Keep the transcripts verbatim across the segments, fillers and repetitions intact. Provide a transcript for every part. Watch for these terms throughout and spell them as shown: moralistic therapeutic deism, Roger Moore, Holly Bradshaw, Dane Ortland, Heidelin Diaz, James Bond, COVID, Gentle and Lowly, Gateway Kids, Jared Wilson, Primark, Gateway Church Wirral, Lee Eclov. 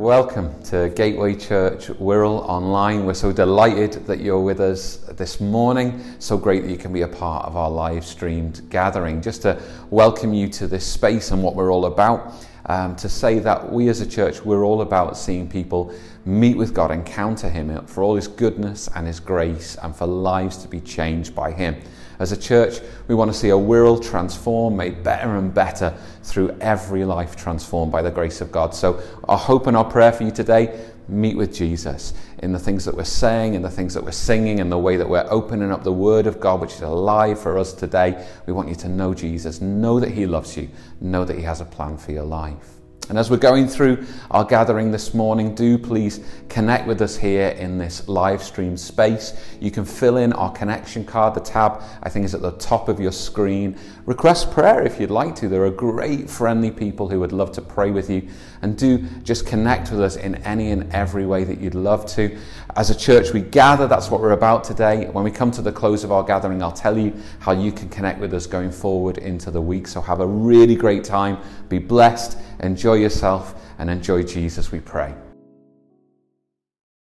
Welcome to Gateway Church Wirral Online. We're so delighted that you're with us this morning. So great that you can be a part of our live streamed gathering. Just to welcome you to this space and what we're all about. Um, to say that we as a church, we're all about seeing people meet with God, encounter Him for all His goodness and His grace and for lives to be changed by Him. As a church, we want to see a world transformed, made better and better through every life transformed by the grace of God. So our hope and our prayer for you today, meet with Jesus in the things that we're saying, in the things that we're singing, and the way that we're opening up the Word of God, which is alive for us today. We want you to know Jesus, know that He loves you, know that He has a plan for your life. And as we're going through our gathering this morning, do please connect with us here in this live stream space. You can fill in our connection card. The tab, I think, is at the top of your screen. Request prayer if you'd like to. There are great friendly people who would love to pray with you. And do just connect with us in any and every way that you'd love to. As a church, we gather. That's what we're about today. When we come to the close of our gathering, I'll tell you how you can connect with us going forward into the week. So have a really great time. Be blessed. Enjoy yourself and enjoy Jesus, we pray.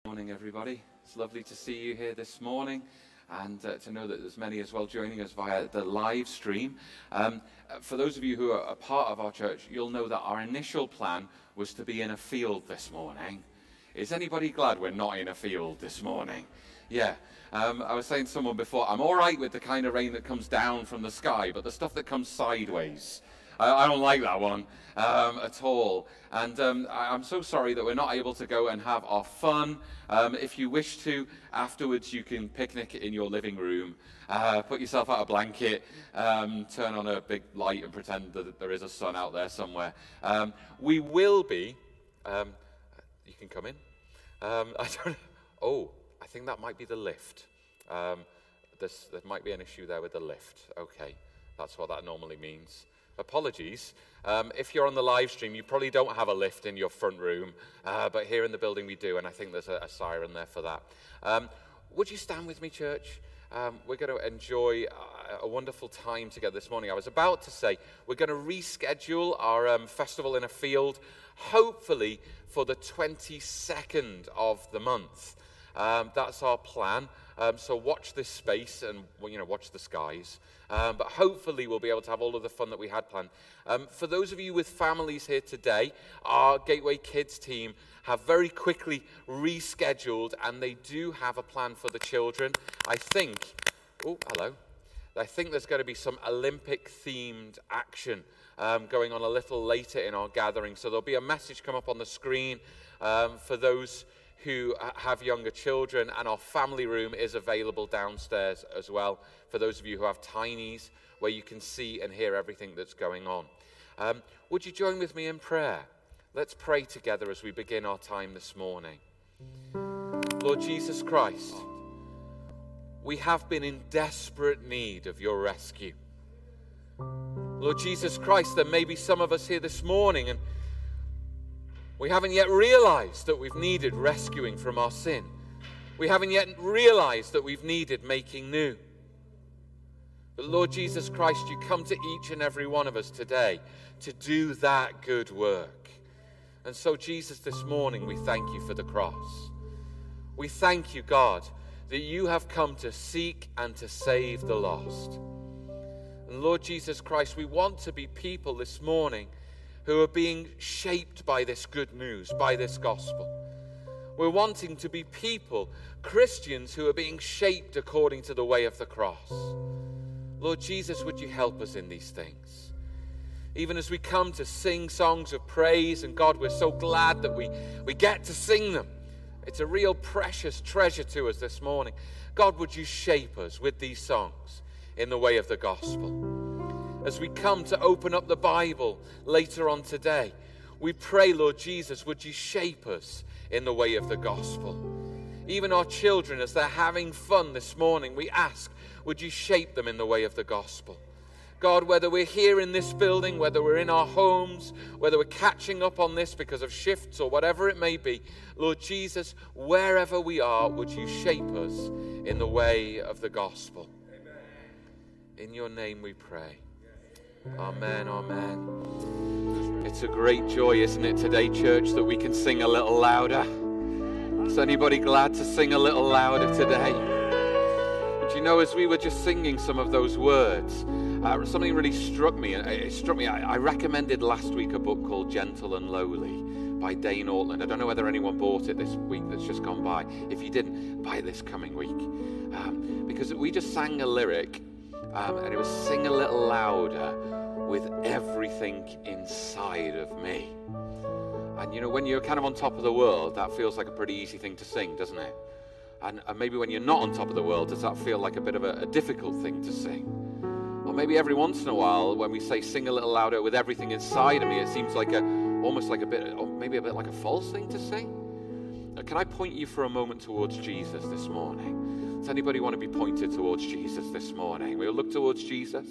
Good morning, everybody. It's lovely to see you here this morning and uh, to know that there's many as well joining us via the live stream. Um, for those of you who are a part of our church, you'll know that our initial plan was to be in a field this morning. Is anybody glad we're not in a field this morning? Yeah. Um, I was saying to someone before, I'm all right with the kind of rain that comes down from the sky, but the stuff that comes sideways, I don't like that one um, at all. And um, I'm so sorry that we're not able to go and have our fun. Um, if you wish to, afterwards you can picnic in your living room. Uh, put yourself out a blanket, um, turn on a big light and pretend that there is a sun out there somewhere. Um, we will be... Um, you can come in. Um, I don't know. Oh, I think that might be the lift. Um, this, there might be an issue there with the lift. Okay, that's what that normally means. Apologies. Um, if you're on the live stream, you probably don't have a lift in your front room, uh, but here in the building we do, and I think there's a, a siren there for that. Um, would you stand with me, church? Um, we're going to enjoy a, a wonderful time together this morning. I was about to say we're going to reschedule our um, festival in a field, hopefully for the twenty-second of the month. Um, that's our plan. Um, so watch this space and, you know, watch the skies. Um, but hopefully we'll be able to have all of the fun that we had planned. Um, for those of you with families here today, our Gateway Kids team have very quickly rescheduled, and they do have a plan for the children. I think, oh, hello. I think there's going to be some Olympic-themed action um, going on a little later in our gathering. So there'll be a message come up on the screen um, for those who have younger children, and our family room is available downstairs as well for those of you who have tinies, where you can see and hear everything that's going on. Um, would you join with me in prayer? Let's pray together as we begin our time this morning. Lord Jesus Christ, we have been in desperate need of your rescue. Lord Jesus Christ, there may be some of us here this morning and we haven't yet realized that we've needed rescuing from our sin. We haven't yet realized that we've needed making new. But Lord Jesus Christ, you come to each and every one of us today to do that good work. And so, Jesus, this morning we thank you for the cross. We thank you, God, that you have come to seek and to save the lost. And Lord Jesus Christ, we want to be people this morning who are being shaped by this good news, by this gospel. We're wanting to be people, Christians, who are being shaped according to the way of the cross. Lord Jesus, would you help us in these things? Even as we come to sing songs of praise, and God, we're so glad that we, we get to sing them. It's a real precious treasure to us this morning. God, would you shape us with these songs in the way of the gospel? As we come to open up the Bible later on today, we pray, Lord Jesus, would you shape us in the way of the gospel? Even our children, as they're having fun this morning, we ask, would you shape them in the way of the gospel? God, whether we're here in this building, whether we're in our homes, whether we're catching up on this because of shifts or whatever it may be, Lord Jesus, wherever we are, would you shape us in the way of the gospel? In your name we pray. Amen, amen. It's a great joy, isn't it, today, church, that we can sing a little louder. Is anybody glad to sing a little louder today? Do you know, as we were just singing some of those words, uh, something really struck me. It struck me. I, I recommended last week a book called Gentle and Lowly by Dane Ortland. I don't know whether anyone bought it this week that's just gone by. If you didn't, buy it this coming week. Um, because we just sang a lyric, um, and it was sing a little louder with everything inside of me. And you know, when you're kind of on top of the world, that feels like a pretty easy thing to sing, doesn't it? And, and maybe when you're not on top of the world, does that feel like a bit of a, a difficult thing to sing? Or maybe every once in a while, when we say sing a little louder with everything inside of me, it seems like a, almost like a bit, or maybe a bit like a false thing to sing. Can I point you for a moment towards Jesus this morning? Does anybody want to be pointed towards Jesus this morning? We'll look towards Jesus.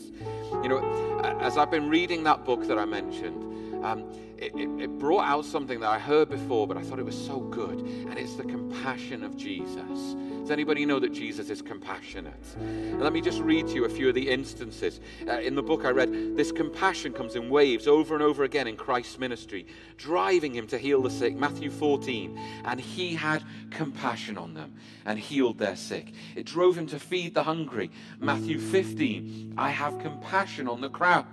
You know, as I've been reading that book that I mentioned, um, it, it, it brought out something that I heard before, but I thought it was so good, and it's the compassion of Jesus. Does anybody know that Jesus is compassionate? And let me just read to you a few of the instances. Uh, in the book I read, this compassion comes in waves over and over again in Christ's ministry, driving him to heal the sick, Matthew fourteen. And he had compassion on them and healed their sick. It drove him to feed the hungry, Matthew fifteen. I have compassion on the crowd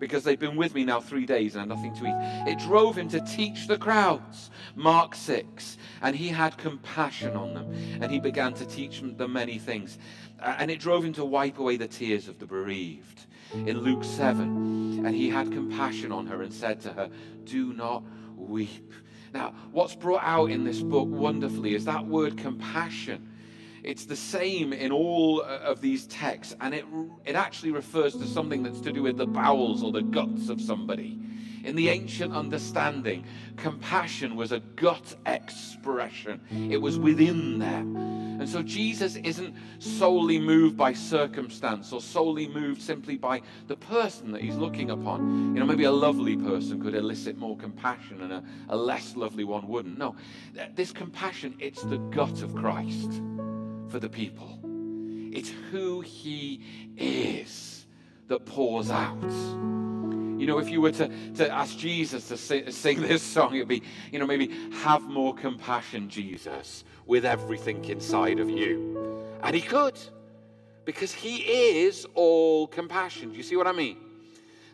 because they've been with me now three days and have nothing to eat. It drove him to teach the crowds, Mark six, and he had compassion on them, and he began to teach them many things. And it drove him to wipe away the tears of the bereaved, in Luke seven, and he had compassion on her and said to her, do not weep. Now, what's brought out in this book wonderfully is that word compassion. It's the same in all of these texts, and it, it actually refers to something that's to do with the bowels or the guts of somebody. In the ancient understanding, compassion was a gut expression. It was within them. And so Jesus isn't solely moved by circumstance or solely moved simply by the person that he's looking upon. You know, maybe a lovely person could elicit more compassion and a, a less lovely one wouldn't. No, this compassion, it's the gut of Christ for the people. It's who he is that pours out. You know, if you were to, to ask Jesus to sing, sing this song, it'd be, you know, maybe have more compassion, Jesus, with everything inside of you. And he could, because he is all compassion. Do you see what I mean?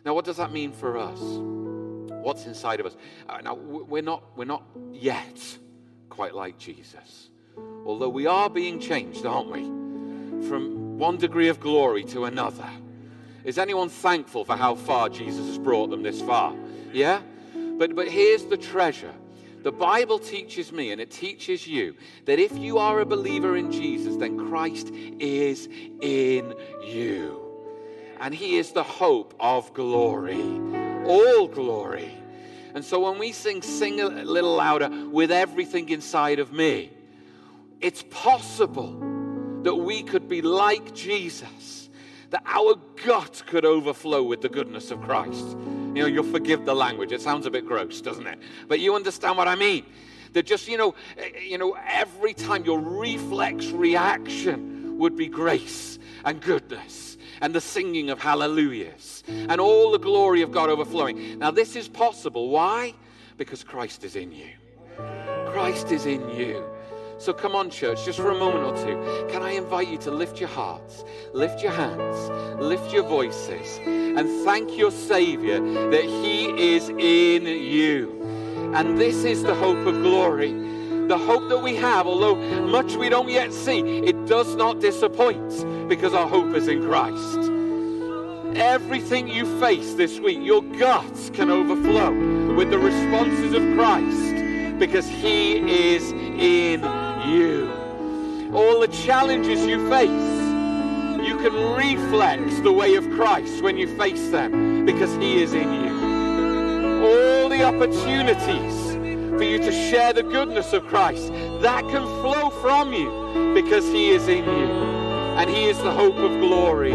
Now, what does that mean for us? What's inside of us? Uh, now, we're not, we're not yet quite like Jesus, although we are being changed, aren't we? From one degree of glory to another. Is anyone thankful for how far Jesus has brought them this far? Yeah? But, but here's the treasure. The Bible teaches me, and it teaches you, that if you are a believer in Jesus, then Christ is in you. And he is the hope of glory, all glory. And so when we sing, sing a little louder with everything inside of me, it's possible that we could be like Jesus, that our gut could overflow with the goodness of Christ. You know, you'll forgive the language. It sounds a bit gross, doesn't it? But you understand what I mean. That just, you know, you know, every time your reflex reaction would be grace and goodness and the singing of hallelujahs and all the glory of God overflowing. Now, this is possible. Why? Because Christ is in you. Christ is in you. So come on, church, just for a moment or two, can I invite you to lift your hearts, lift your hands, lift your voices, and thank your Savior that he is in you. And this is the hope of glory, the hope that we have, although much we don't yet see, it does not disappoint because our hope is in Christ. Everything you face this week, your guts can overflow with the responses of Christ because he is in you. All the challenges you face, you can reflect the way of Christ when you face them because he is in you. All the opportunities for you to share the goodness of Christ, that can flow from you because he is in you, and he is the hope of glory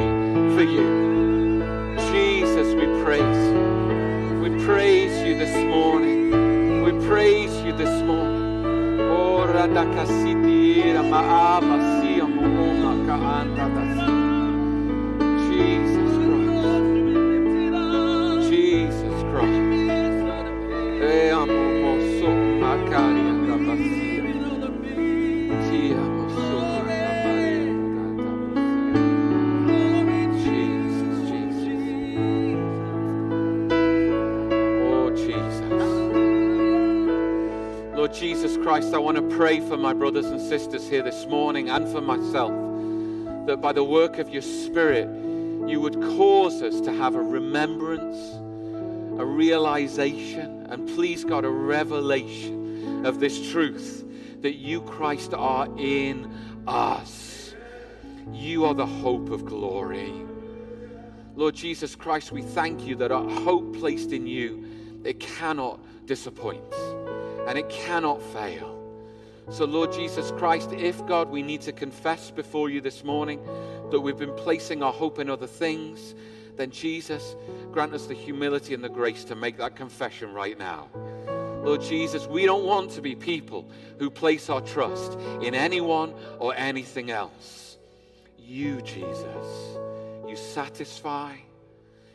for you. Jesus, we praise you. We praise you this morning. We praise you this morning. Jesus Christ. Jesus Christ. Jesus Christ, I want to pray for my brothers and sisters here this morning and for myself, that by the work of your Spirit, you would cause us to have a remembrance, a realization, and please God, a revelation of this truth, that you, Christ, are in us. You are the hope of glory. Lord Jesus Christ, we thank you that our hope placed in you, it cannot disappoint. And it cannot fail. So Lord Jesus Christ, if God, we need to confess before you this morning that we've been placing our hope in other things, then Jesus, grant us the humility and the grace to make that confession right now. Lord Jesus, we don't want to be people who place our trust in anyone or anything else. You, Jesus, you satisfy,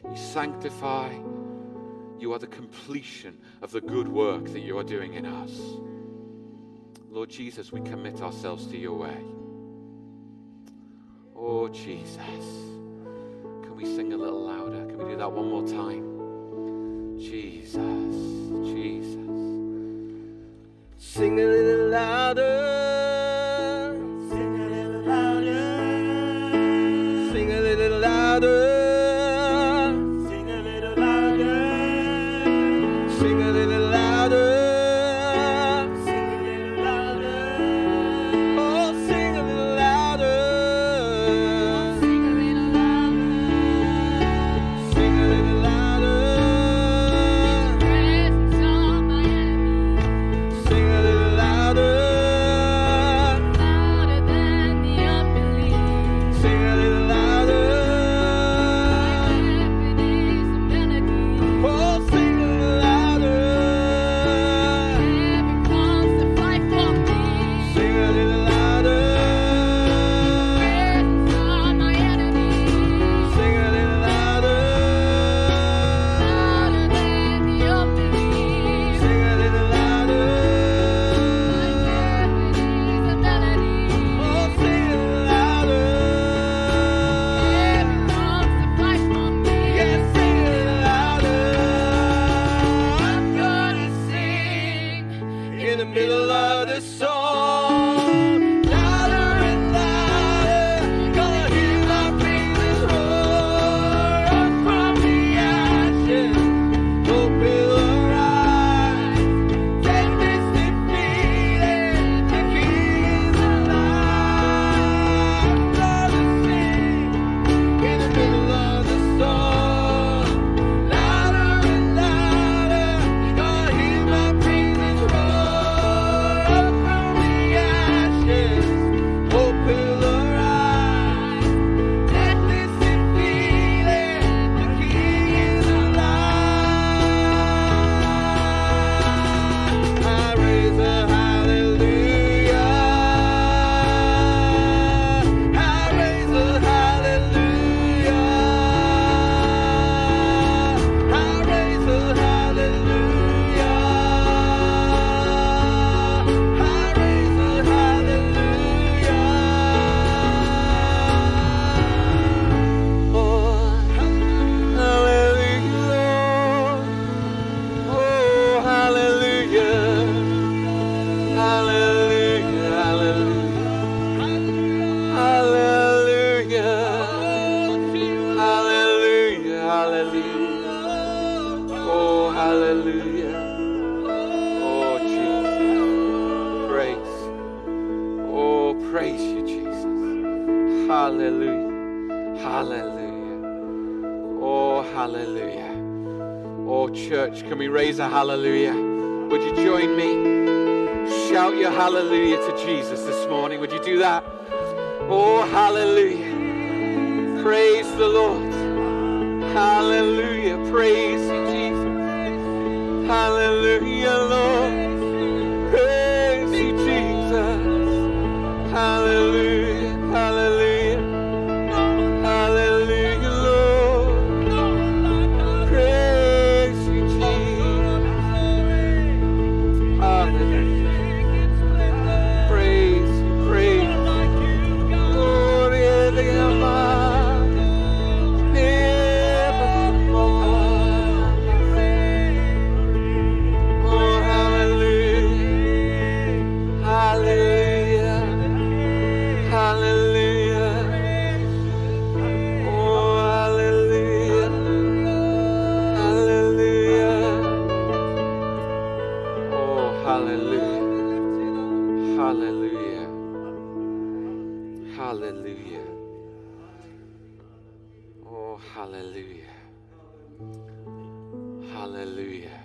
you sanctify, you are the completion of the good work that you are doing in us. Lord Jesus, we commit ourselves to your way. Oh, Jesus. Can we sing a little louder? Can we do that one more time? Jesus, Jesus. Sing a little louder. Sing a little louder. Sing a little louder. Hallelujah. Would you join me? Shout your hallelujah to Jesus this morning. Would you do that? Oh, hallelujah. Praise the Lord. Hallelujah. Praise you, Jesus. Hallelujah, Lord. Praise you, Jesus. Hallelujah. Hallelujah. Hallelujah. Praise you, Jesus. Hallelujah. Hallelujah. Hallelujah. Oh, hallelujah. Hallelujah.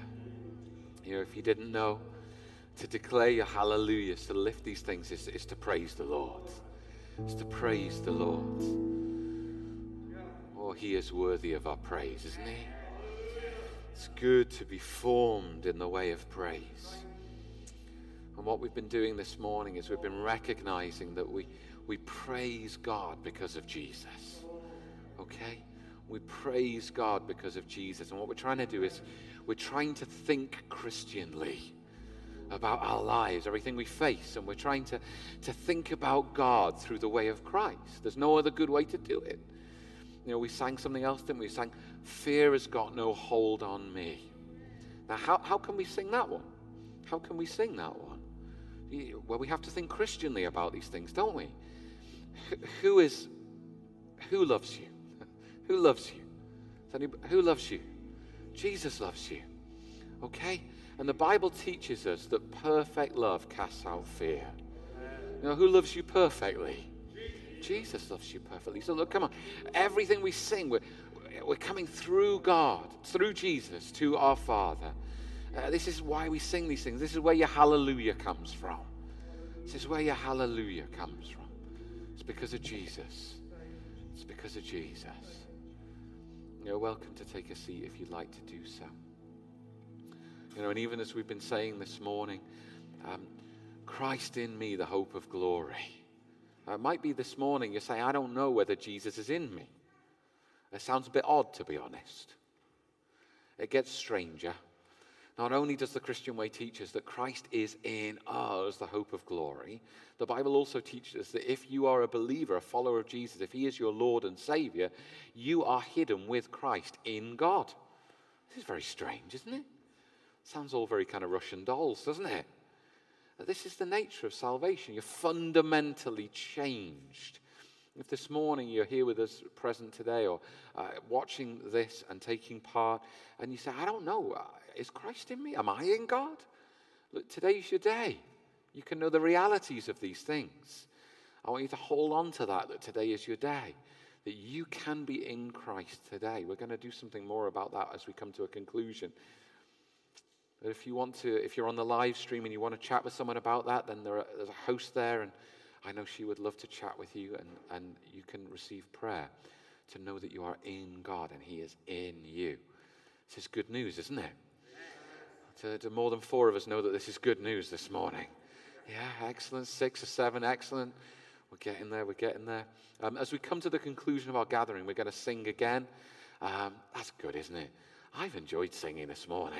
Here, if you didn't know, to declare your hallelujahs, to lift these things, is, is to praise the Lord. It's to praise the Lord. Oh, he is worthy of our praise, isn't he? It's good to be formed in the way of praise. And what we've been doing this morning is we've been recognizing that we, we praise God because of Jesus. Okay? We praise God because of Jesus. And what we're trying to do is we're trying to think Christianly about our lives, everything we face, and we're trying to, to think about God through the way of Christ. There's no other good way to do it. You know, we sang something else, didn't we? We sang, "Fear has got no hold on me." Now, how, how can we sing that one? How can we sing that one? Well, we have to think Christianly about these things, don't we? Who is, who loves you? Who loves you? Anybody, who loves you? Jesus loves you, okay? And the Bible teaches us that perfect love casts out fear. You know, who loves you perfectly? Jesus loves you perfectly. So look, come on. Everything we sing, we're, we're coming through God, through Jesus, to our Father. Uh, this is why we sing these things. This is where your hallelujah comes from. This is where your hallelujah comes from. It's because of Jesus. It's because of Jesus. You're welcome to take a seat if you'd like to do so. You know, and even as we've been saying this morning, um, Christ in me, the hope of glory. It might be this morning you're saying, I don't know whether Jesus is in me. It sounds a bit odd, to be honest. It gets stranger. Not only does the Christian way teach us that Christ is in us, the hope of glory, the Bible also teaches us that if you are a believer, a follower of Jesus, if he is your Lord and Savior, you are hidden with Christ in God. This is very strange, isn't it? Sounds all very kind of Russian dolls, doesn't it? This is the nature of salvation. You're fundamentally changed. If this morning you're here with us present today or uh, watching this and taking part, and you say, I don't know, is Christ in me? Am I in God? Look, today's your day. You can know the realities of these things. I want you to hold on to that, that today is your day, that you can be in Christ today. We're going to do something more about that as we come to a conclusion. But if you want to, if you're on the live stream and you want to chat with someone about that, then there are, there's a host there, and I know she would love to chat with you, and, and you can receive prayer to know that you are in God and he is in you. This is good news, isn't it? To, to more than four of us know that this is good news this morning. Yeah, excellent. Six or seven, excellent. We're getting there, we're getting there. Um, as we come to the conclusion of our gathering, we're going to sing again. Um, that's good, isn't it? I've enjoyed singing this morning.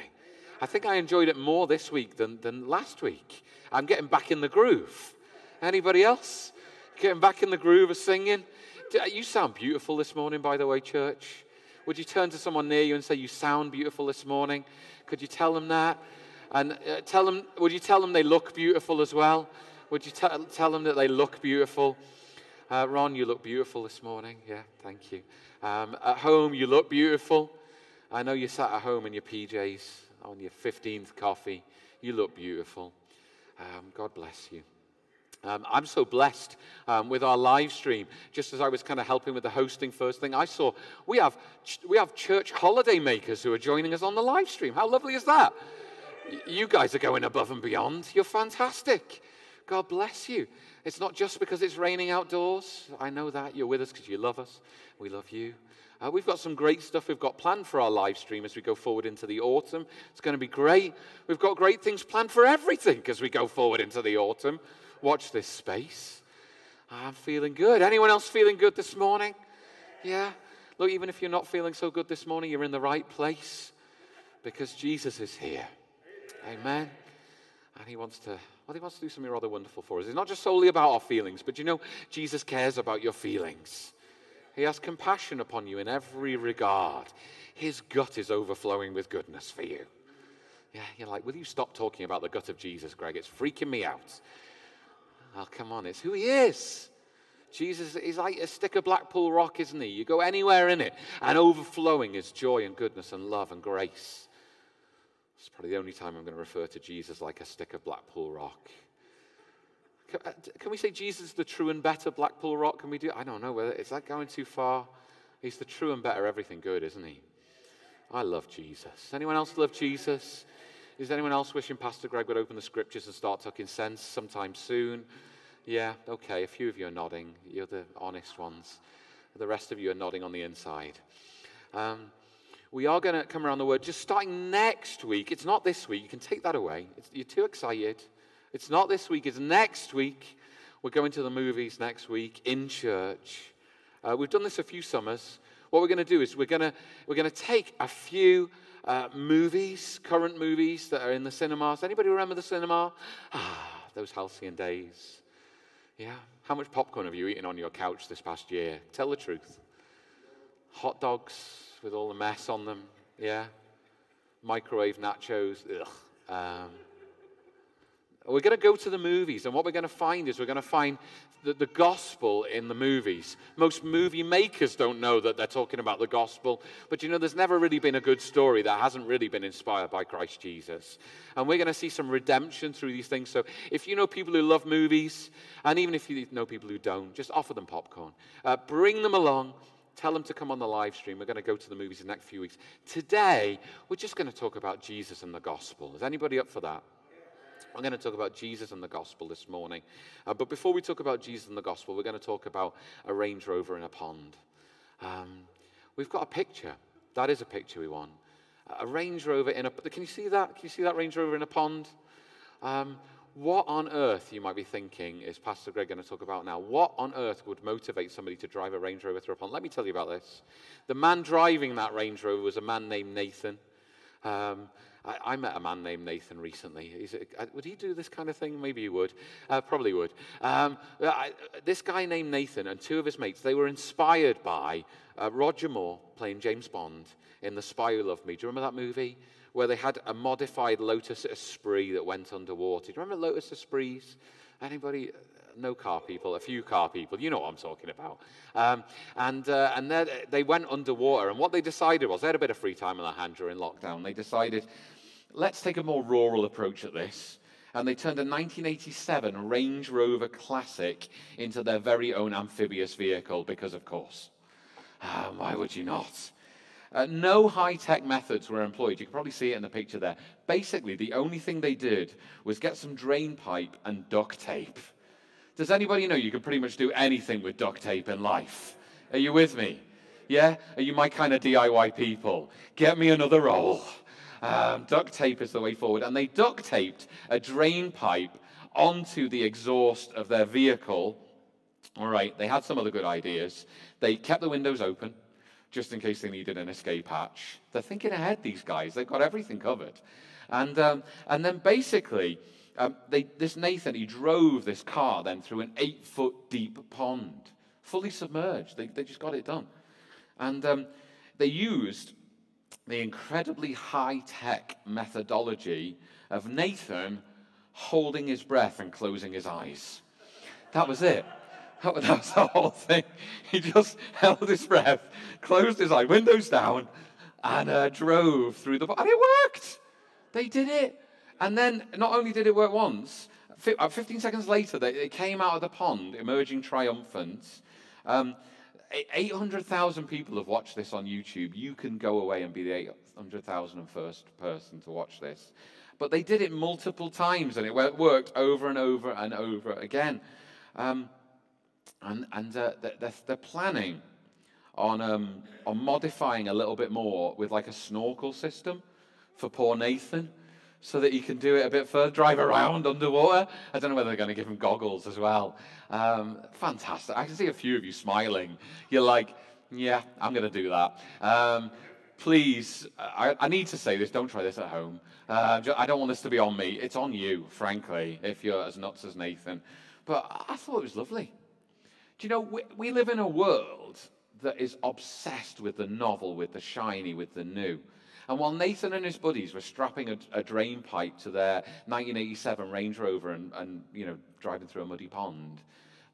I think I enjoyed it more this week than, than last week. I'm getting back in the groove. Anybody else? Getting back in the groove of singing? You sound beautiful this morning, by the way, church. Would you turn to someone near you and say, you sound beautiful this morning? Could you tell them that? And uh, tell them, would you tell them they look beautiful as well? Would you t- tell them that they look beautiful? Uh, Ron, you look beautiful this morning. Yeah, thank you. Um, at home, you look beautiful. I know you sat at home in your P Js. On your fifteenth coffee, you look beautiful. Um, God bless you. Um, I'm so blessed um, with our live stream. Just as I was kind of helping with the hosting first thing, I saw we have ch- we have church holiday makers who are joining us on the live stream. How lovely is that? Y- you guys are going above and beyond. You're fantastic. God bless you. It's not just because it's raining outdoors. I know that. You're with us because you love us. We love you. Uh, we've got some great stuff we've got planned for our live stream as we go forward into the autumn. It's going to be great. We've got great things planned for everything as we go forward into the autumn. Watch this space. I'm feeling good. Anyone else feeling good this morning? Yeah. Look, even if you're not feeling so good this morning, you're in the right place because Jesus is here. Amen. And he wants to, well, he wants to do something rather wonderful for us. It's not just solely about our feelings, but you know, Jesus cares about your feelings. He has compassion upon you in every regard. His gut is overflowing with goodness for you. Yeah, you're like, will you stop talking about the gut of Jesus, Greg? It's freaking me out. Oh, come on, it's who he is. Jesus is like a stick of Blackpool rock, isn't he? You go anywhere in it, and overflowing is joy and goodness and love and grace. It's probably the only time I'm going to refer to Jesus like a stick of Blackpool Rock. Can, can we say Jesus is the true and better Blackpool Rock? Can we do? I don't know whether is that going too far. He's the true and better everything good, isn't he? I love Jesus. Anyone else love Jesus? Is anyone else wishing Pastor Greg would open the scriptures and start tucking sense sometime soon? Yeah, okay, a few of you are nodding. You're the honest ones. The rest of you are nodding on the inside. Um, we are going to come around the Word just starting next week. It's not this week. You can take that away. It's, you're too excited. It's not this week. It's next week. We're going to the movies next week in church. Uh, we've done this a few summers. What we're going to do is we're going to we're going to take a few uh, movies, current movies that are in the cinemas. Anybody remember the cinema? Ah, those halcyon days. Yeah. How much popcorn have you eaten on your couch this past year? Tell the truth. Hot dogs with all the mess on them. Yeah. Microwave nachos. Ugh. Um, We're going to go to the movies, and what we're going to find is we're going to find the, the gospel in the movies. Most movie makers don't know that they're talking about the gospel, but you know, there's never really been a good story that hasn't really been inspired by Christ Jesus. And we're going to see some redemption through these things. So if you know people who love movies, and even if you know people who don't, just offer them popcorn. Uh, bring them along. Tell them to come on the live stream. We're going to go to the movies in the next few weeks. Today, we're just going to talk about Jesus and the gospel. Is anybody up for that? I'm going to talk about Jesus and the gospel this morning. Uh, but before we talk about Jesus and the gospel, we're going to talk about a Range Rover in a pond. Um, we've got a picture. That is a picture we want. A Range Rover in a pond. Can you see that? Can you see that Range Rover in a pond? Um, what on earth, you might be thinking, is Pastor Greg going to talk about now? What on earth would motivate somebody to drive a Range Rover through a pond? Let me tell you about this. The man driving that Range Rover was a man named Nathan. Um, I, I met a man named Nathan recently. He's a, would he do this kind of thing? Maybe he would. Uh, probably would. Um, I, this guy named Nathan and two of his mates, they were inspired by uh, Roger Moore playing James Bond in The Spy Who Loved Me. Do you remember that movie? Where they had a modified Lotus Esprit that went underwater. Do you remember Lotus Esprits? Anybody? No car people, a few car people. You know what I'm talking about. Um, and uh, and they went underwater. And what they decided was, they had a bit of free time on their hands during lockdown. They decided, let's take a more rural approach at this. And they turned a nineteen eighty-seven Range Rover Classic into their very own amphibious vehicle because, of course, uh, why would you not? Uh, no high-tech methods were employed. You can probably see it in the picture there. Basically, the only thing they did was get some drain pipe and duct tape. Does anybody know you can pretty much do anything with duct tape in life? Are you with me? Yeah? Are you my kind of D I Y people? Get me another roll. Um, duct tape is the way forward. And they duct taped a drain pipe onto the exhaust of their vehicle. All right, they had some other good ideas. They kept the windows open just in case they needed an escape hatch. They're thinking ahead, these guys. They've got everything covered. And, um, and then basically... Um, they, this Nathan, he drove this car then through an eight-foot-deep pond, fully submerged. They, they just got it done. And um, they used the incredibly high-tech methodology of Nathan holding his breath and closing his eyes. That was it. That was, that was the whole thing. He just held his breath, closed his eyes, windows down, and uh, drove through the pond. And it worked. They did it. And then, not only did it work once, fifteen seconds later, they came out of the pond, emerging triumphant. Um, eight hundred thousand people have watched this on YouTube. You can go away and be the eight hundred thousandth person to watch this. But they did it multiple times, and it worked over and over and over again. Um, and and uh, they're, they're planning on, um, on modifying a little bit more with like a snorkel system for poor Nathan, so that he can do it a bit further, drive around underwater. I don't know whether they're going to give him goggles as well. Um, fantastic. I can see a few of you smiling. You're like, yeah, I'm going to do that. Um, please, I, I need to say this. Don't try this at home. Uh, I don't want this to be on me. It's on you, frankly, if you're as nuts as Nathan. But I thought it was lovely. Do you know, we, we live in a world that is obsessed with the novel, with the shiny, with the new. And while Nathan and his buddies were strapping a, a drain pipe to their nineteen eighty-seven Range Rover and, and you know, driving through a muddy pond,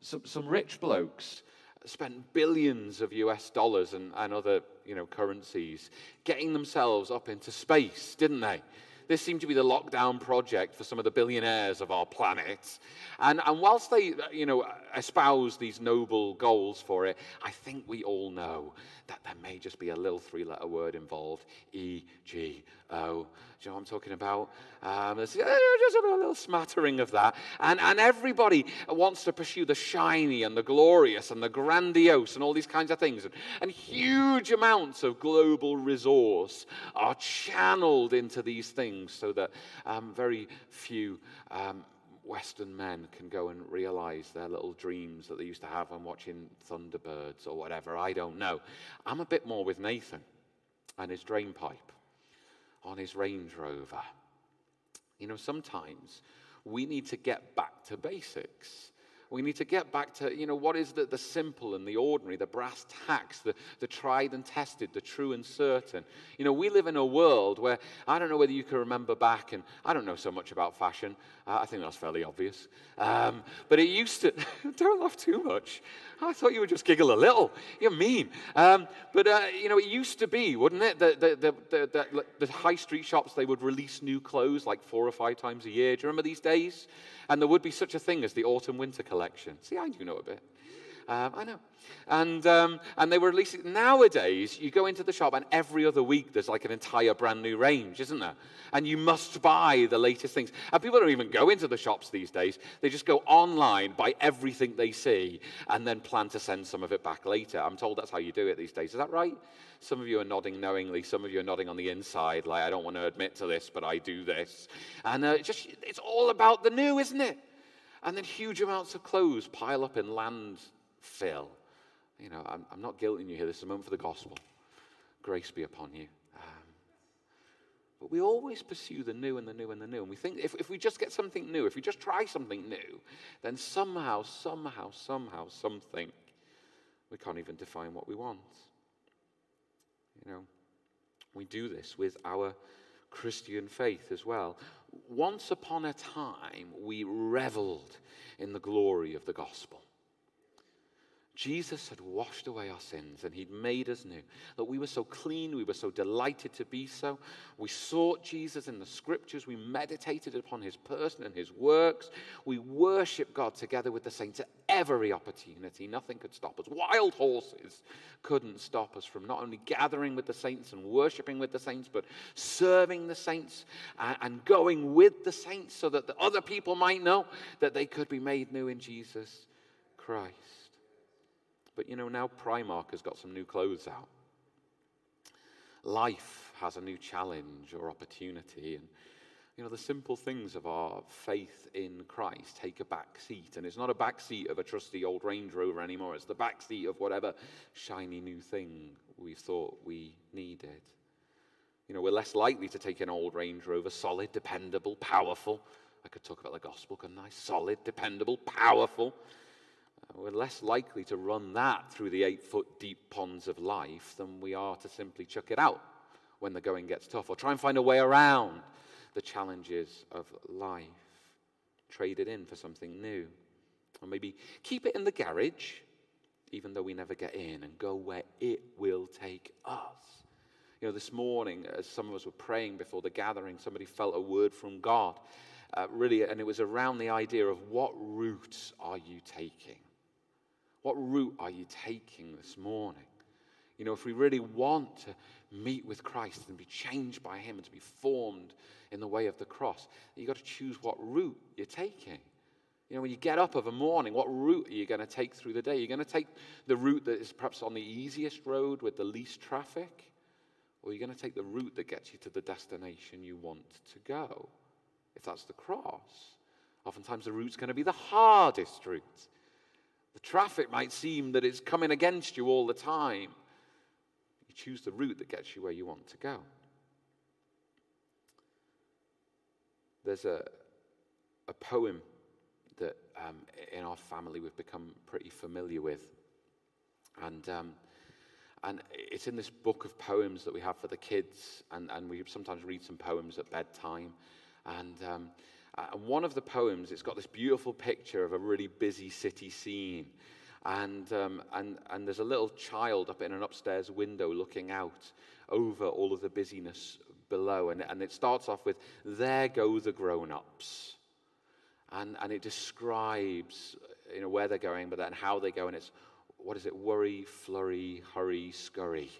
some, some rich blokes spent billions of U S dollars and, and other, you know, currencies getting themselves up into space, didn't they? this seemed to be the lockdown project for some of the billionaires of our planet. And, and whilst they, you know, espouse these noble goals for it, I think we all know that there may just be a little three-letter word involved, E G O. Do you know what I'm talking about? Um, there's just a little smattering of that. And, and everybody wants to pursue the shiny and the glorious and the grandiose and all these kinds of things. And, and huge amounts of global resource are channeled into these things so that um, very few um, Western men can go and realize their little dreams that they used to have when watching Thunderbirds or whatever. I don't know. I'm a bit more with Nathan and his drainpipe on his Range Rover. You know, sometimes we need to get back to basics. We need to get back to, you know, what is the, the simple and the ordinary, the brass tacks, the, the tried and tested, the true and certain. You know, we live in a world where, I don't know whether you can remember back, and I don't know so much about fashion. Uh, I think that's fairly obvious. Um, but it used to, don't laugh too much. I thought you would just giggle a little. You're mean. Um, but, uh, you know, it used to be, wouldn't it, the, the, the, the, the, the high street shops, they would release new clothes like four or five times a year. Do you remember these days? And there would be such a thing as the autumn-winter collection. Collection. See, I do know a bit. Um, I know. And um, and they were releasing. Nowadays, you go into the shop and every other week there's like an entire brand new range, isn't there? And you must buy the latest things. And people don't even go into the shops these days. They just go online, buy everything they see, and then plan to send some of it back later. I'm told that's how you do it these days. Is that right? Some of you are nodding knowingly. Some of you are nodding on the inside, like, I don't want to admit to this, but I do this. And uh, it's just, it's all about the new, isn't it? And then huge amounts of clothes pile up in landfill. You know, I'm, I'm not guilting you here. This is a moment for the gospel. Grace be upon you. Um, but we always pursue the new and the new and the new. And we think if, if we just get something new, if we just try something new, then somehow, somehow, somehow, something, we can't even define what we want. You know, we do this with our Christian faith as well. Once upon a time, we reveled in the glory of the gospel. Jesus had washed away our sins and he'd made us new. That we were so clean, we were so delighted to be so. We sought Jesus in the scriptures. We meditated upon his person and his works. We worshiped God together with the saints at every opportunity. Nothing could stop us. Wild horses couldn't stop us from not only gathering with the saints and worshiping with the saints, but serving the saints and going with the saints so that the other people might know that they could be made new in Jesus Christ. But, you know, now Primark has got some new clothes out. Life has a new challenge or opportunity. And, you know, the simple things of our faith in Christ take a back seat. And it's not a back seat of a trusty old Range Rover anymore. It's the back seat of whatever shiny new thing we thought we needed. You know, we're less likely to take an old Range Rover, solid, dependable, powerful. I could talk about the gospel, couldn't I? Solid, dependable, powerful. We're less likely to run that through the eight-foot deep ponds of life than we are to simply chuck it out when the going gets tough or try and find a way around the challenges of life. Trade it in for something new. Or maybe keep it in the garage, even though we never get in, and go where it will take us. You know, this morning, as some of us were praying before the gathering, somebody felt a word from God, uh, really, and it was around the idea of what routes are you taking? What route are you taking this morning? You know, if we really want to meet with Christ and be changed by him and to be formed in the way of the cross, you've got to choose what route you're taking. You know, when you get up of a morning, what route are you going to take through the day? You're going to take the route that is perhaps on the easiest road with the least traffic, or you're going to take the route that gets you to the destination you want to go. If that's the cross, oftentimes the route's going to be the hardest route. The traffic might seem that it's coming against you all the time. You choose the route that gets you where you want to go. There's a, a poem that um, in our family we've become pretty familiar with. And, um, and it's in this book of poems that we have for the kids. And, and we sometimes read some poems at bedtime. And... Um, And one of the poems, it's got this beautiful picture of a really busy city scene. And, um, and, and there's a little child up in an upstairs window looking out over all of the busyness below. And, and it starts off with, there go the grown-ups. And, and it describes, you know, where they're going, but then how they go. And it's, what is it? Worry, flurry, hurry, scurry.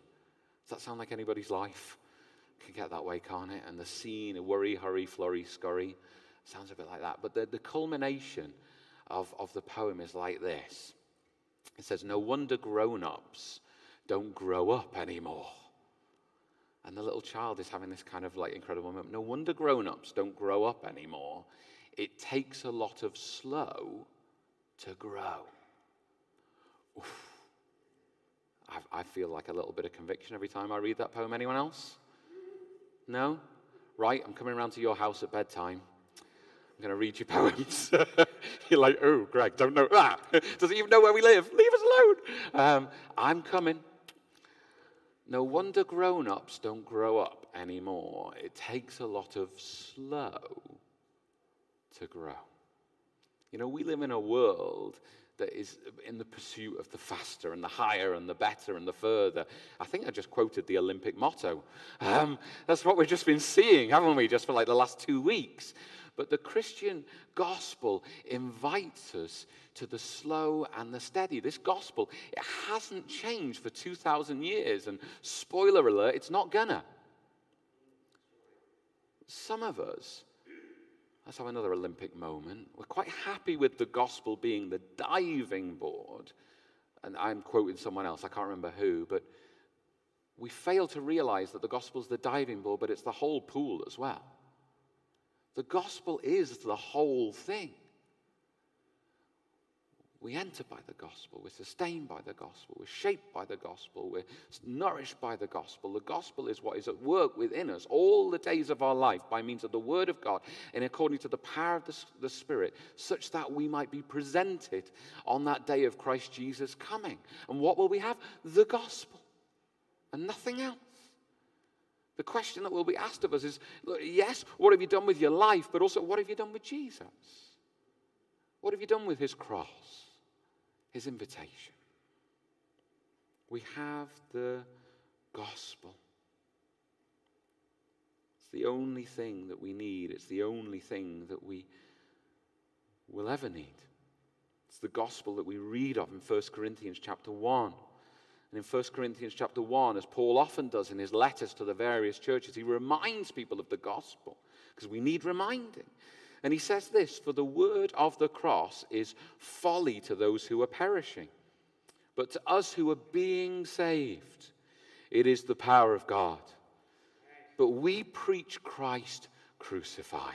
Does that sound like anybody's life? Can get that way, can't it? And the scene, worry, hurry, flurry, scurry. Sounds a bit like that. But the, the culmination of, of the poem is like this. It says, no wonder grown-ups don't grow up anymore. And the little child is having this kind of like incredible moment. No wonder grown-ups don't grow up anymore. It takes a lot of slow to grow. Oof. I, I feel like a little bit of conviction every time I read that poem. Anyone else? No? Right, I'm coming around to your house at bedtime. I'm going to read your poems. You're like, oh, Greg, don't know that. Doesn't even know where we live. Leave us alone. Um, I'm coming. No wonder grown-ups don't grow up anymore. It takes a lot of slow to grow. You know, we live in a world that is in the pursuit of the faster and the higher and the better and the further. I think I just quoted the Olympic motto. Um, that's what we've just been seeing, haven't we, just for like the last two weeks. But the Christian gospel invites us to the slow and the steady. This gospel, it hasn't changed for two thousand years. And spoiler alert, it's not gonna. Some of us, let's have another Olympic moment. We're quite happy with the gospel being the diving board. And I'm quoting someone else, I can't remember who, but we fail to realize that the gospel's the diving board, but it's the whole pool as well. The gospel is the whole thing. We enter by the gospel, we're sustained by the gospel, we're shaped by the gospel, we're nourished by the gospel. The gospel is what is at work within us all the days of our life by means of the word of God and according to the power of the, the Spirit, such that we might be presented on that day of Christ Jesus coming. And what will we have? The gospel and nothing else. The question that will be asked of us is, yes, what have you done with your life, but also what have you done with Jesus? What have you done with his cross? His invitation. We have the gospel. It's the only thing that we need. It's the only thing that we will ever need. It's the gospel that we read of in First Corinthians chapter one. And in First Corinthians chapter one, as Paul often does in his letters to the various churches, he reminds people of the gospel because we need reminding. And he says this, for the word of the cross is folly to those who are perishing, but to us who are being saved, it is the power of God. But we preach Christ crucified,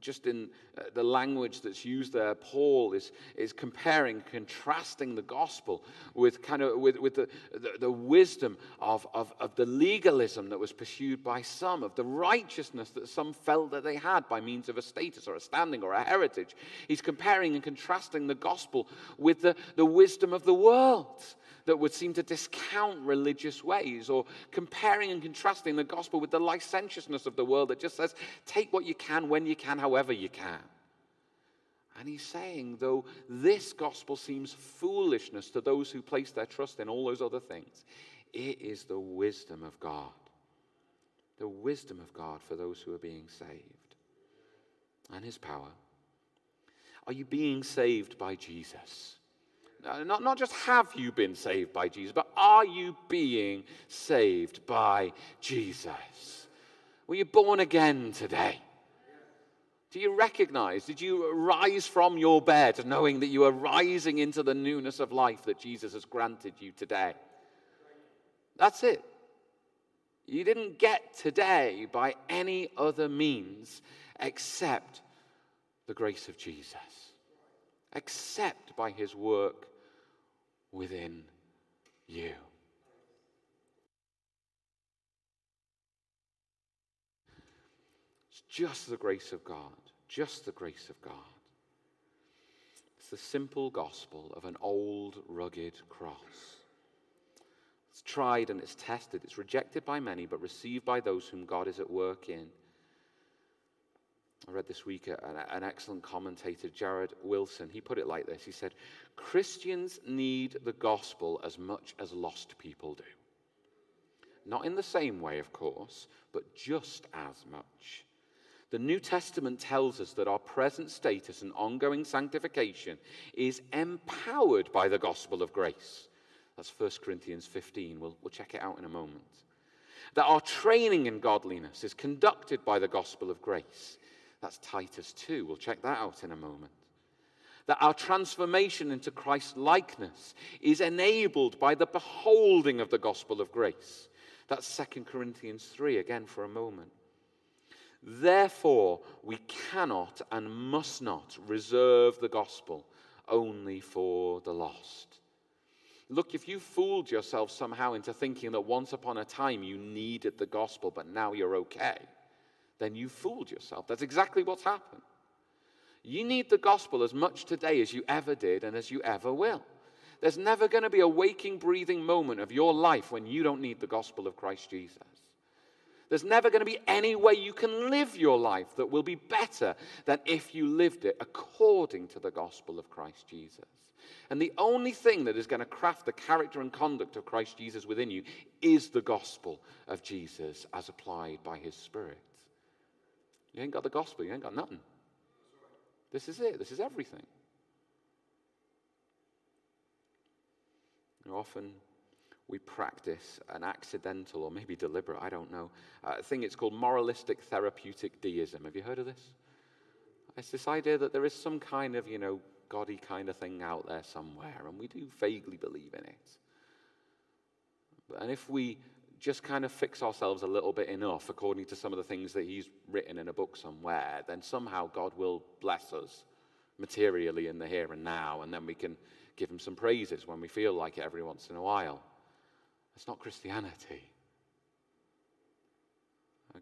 Just in the language that's used there, Paul is, is comparing, contrasting the gospel with kind of with, with the, the, the wisdom of, of, of the legalism that was pursued by some, of the righteousness that some felt that they had by means of a status or a standing or a heritage. He's comparing and contrasting the gospel with the, the wisdom of the world that would seem to discount religious ways, or comparing and contrasting the gospel with the licentiousness of the world that just says, take what you can, when you can, however you can. And he's saying, though this gospel seems foolishness to those who place their trust in all those other things, it is the wisdom of God. The wisdom of God for those who are being saved. And his power. Are you being saved by Jesus? Not, not just have you been saved by Jesus, but are you being saved by Jesus? Were you born again today? Do you recognize, did you rise from your bed knowing that you are rising into the newness of life that Jesus has granted you today? That's it. You didn't get today by any other means except the grace of Jesus. Except by his work within you. It's just the grace of God just the grace of God. It's the simple gospel of an old, rugged cross. It's tried and it's tested. It's rejected by many, but received by those whom God is at work in. I read this week an excellent commentator, Jared Wilson. He put it like this. He said, Christians need the gospel as much as lost people do. Not in the same way, of course, but just as much. The New Testament tells us that our present status and ongoing sanctification is empowered by the gospel of grace. That's First Corinthians fifteen. We'll, we'll check it out in a moment. That our training in godliness is conducted by the gospel of grace. That's Titus two. We'll check that out in a moment. That our transformation into Christ-likeness is enabled by the beholding of the gospel of grace. That's Second Corinthians three, again for a moment. Therefore, we cannot and must not reserve the gospel only for the lost. Look, if you fooled yourself somehow into thinking that once upon a time you needed the gospel, but now you're okay, then you fooled yourself. That's exactly what's happened. You need the gospel as much today as you ever did and as you ever will. There's never going to be a waking, breathing moment of your life when you don't need the gospel of Christ Jesus. There's never going to be any way you can live your life that will be better than if you lived it according to the gospel of Christ Jesus. And the only thing that is going to craft the character and conduct of Christ Jesus within you is the gospel of Jesus as applied by his Spirit. You ain't got the gospel, you ain't got nothing. This is it, this is everything. You know, often we practice an accidental or maybe deliberate, I don't know, uh, thing. It's called moralistic therapeutic deism. Have you heard of this? It's this idea that there is some kind of, you know, goddy kind of thing out there somewhere, and we do vaguely believe in it. And if we just kind of fix ourselves a little bit enough, according to some of the things that he's written in a book somewhere, then somehow God will bless us materially in the here and now, and then we can give him some praises when we feel like it every once in a while. That's not Christianity.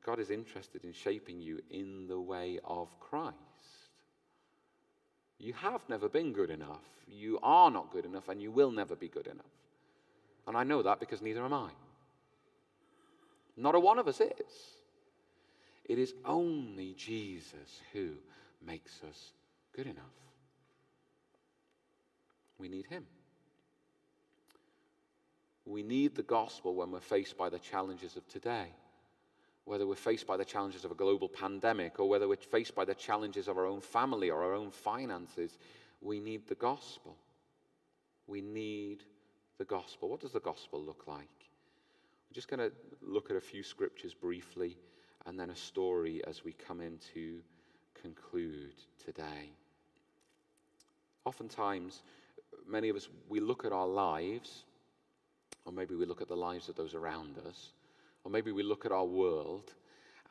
God is interested in shaping you in the way of Christ. You have never been good enough, you are not good enough, and you will never be good enough. And I know that because neither am I. Not a one of us is. It is only Jesus who makes us good enough. We need him. We need the gospel when we're faced by the challenges of today. Whether we're faced by the challenges of a global pandemic or whether we're faced by the challenges of our own family or our own finances, we need the gospel. We need the gospel. What does the gospel look like? I'm just going to look at a few scriptures briefly and then a story as we come in to conclude today. Oftentimes, many of us, we look at our lives, or maybe we look at the lives of those around us, or maybe we look at our world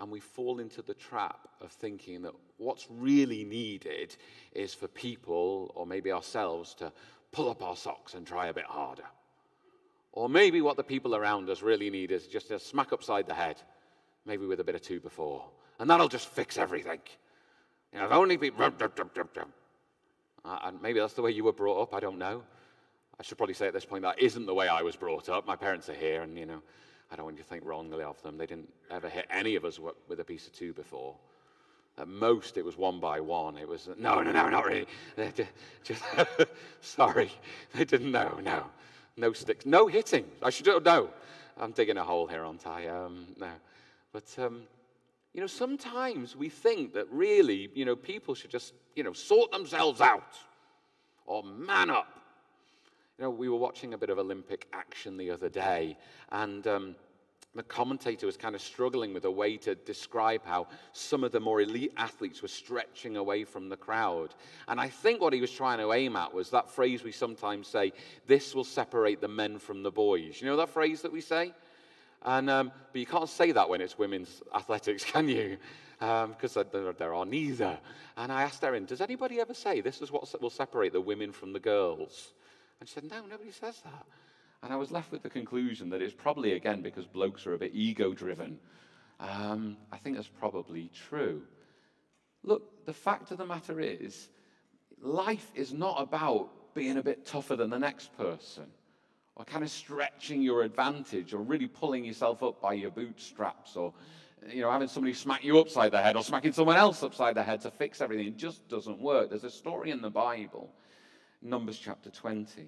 and we fall into the trap of thinking that what's really needed is for people or maybe ourselves to pull up our socks and try a bit harder. Or maybe what the people around us really need is just a smack upside the head, maybe with a bit of two before, and that'll just fix everything. You know, if only people... Uh, and maybe that's the way you were brought up, I don't know. I should probably say at this point that isn't the way I was brought up. My parents are here and, you know, I don't want you to think wrongly of them. They didn't ever hit any of us with a piece of two before. At most, it was one by one. It was, no, no, no, not really. Just, just sorry, they didn't know, no. No sticks, no hitting. I should, no. I'm digging a hole here, aren't I? Um, no. But, um, you know, sometimes we think that really, you know, people should just, you know, sort themselves out or man up. You know, we were watching a bit of Olympic action the other day, and um, the commentator was kind of struggling with a way to describe how some of the more elite athletes were stretching away from the crowd. And I think what he was trying to aim at was that phrase we sometimes say, this will separate the men from the boys. You know that phrase that we say? And, um, but you can't say that when it's women's athletics, can you? Because um, there, there are neither. And I asked Erin, does anybody ever say this is what will separate the women from the girls? And she said, no, nobody says that. And I was left with the conclusion that it's probably, again, because blokes are a bit ego-driven. Um, I think that's probably true. Look, the fact of the matter is, life is not about being a bit tougher than the next person, or kind of stretching your advantage, or really pulling yourself up by your bootstraps, or you know, having somebody smack you upside the head, or smacking someone else upside the head to fix everything. It just doesn't work. There's a story in the Bible, Numbers chapter twenty,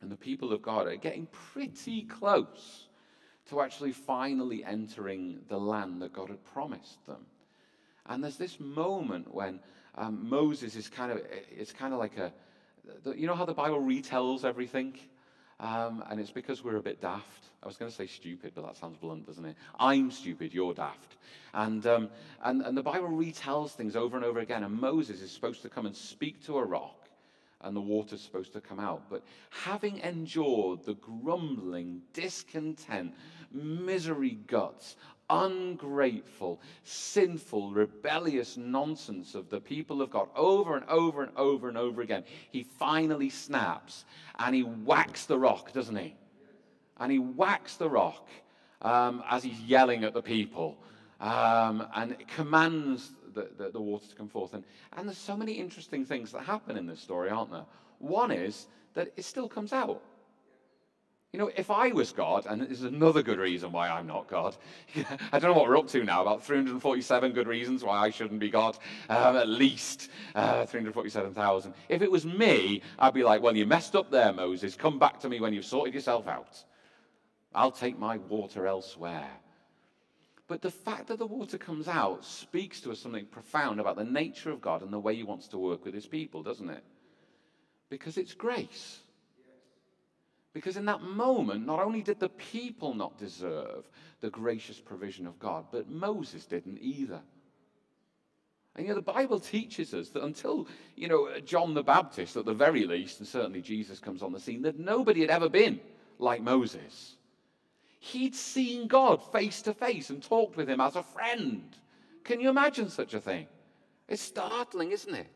and the people of God are getting pretty close to actually finally entering the land that God had promised them. And there's this moment when um, Moses is kind of, it's kind of like a, you know how the Bible retells everything? Um, and it's because we're a bit daft. I was going to say stupid, but that sounds blunt, doesn't it? I'm stupid, you're daft. And, um, and, and the Bible retells things over and over again. And Moses is supposed to come and speak to a rock, and the water's supposed to come out. But having endured the grumbling, discontent, misery guts, ungrateful, sinful, rebellious nonsense of the people of God over and over and over and over again, he finally snaps and he whacks the rock, doesn't he? And he whacks the rock um, as he's yelling at the people um, and commands the, the, the water to come forth. And, and there's so many interesting things that happen in this story, aren't there? One is that it still comes out. You know, if I was God, and this is another good reason why I'm not God. I don't know what we're up to now, about three hundred forty-seven good reasons why I shouldn't be God, um, at least uh, three hundred forty-seven thousand. If it was me, I'd be like, well, you messed up there, Moses. Come back to me when you've sorted yourself out. I'll take my water elsewhere. But the fact that the water comes out speaks to us something profound about the nature of God and the way he wants to work with his people, doesn't it? Because it's grace. Because in that moment, not only did the people not deserve the gracious provision of God, but Moses didn't either. And you know, the Bible teaches us that until, you know, John the Baptist, at the very least, and certainly Jesus comes on the scene, that nobody had ever been like Moses. He'd seen God face to face and talked with him as a friend. Can you imagine such a thing? It's startling, isn't it?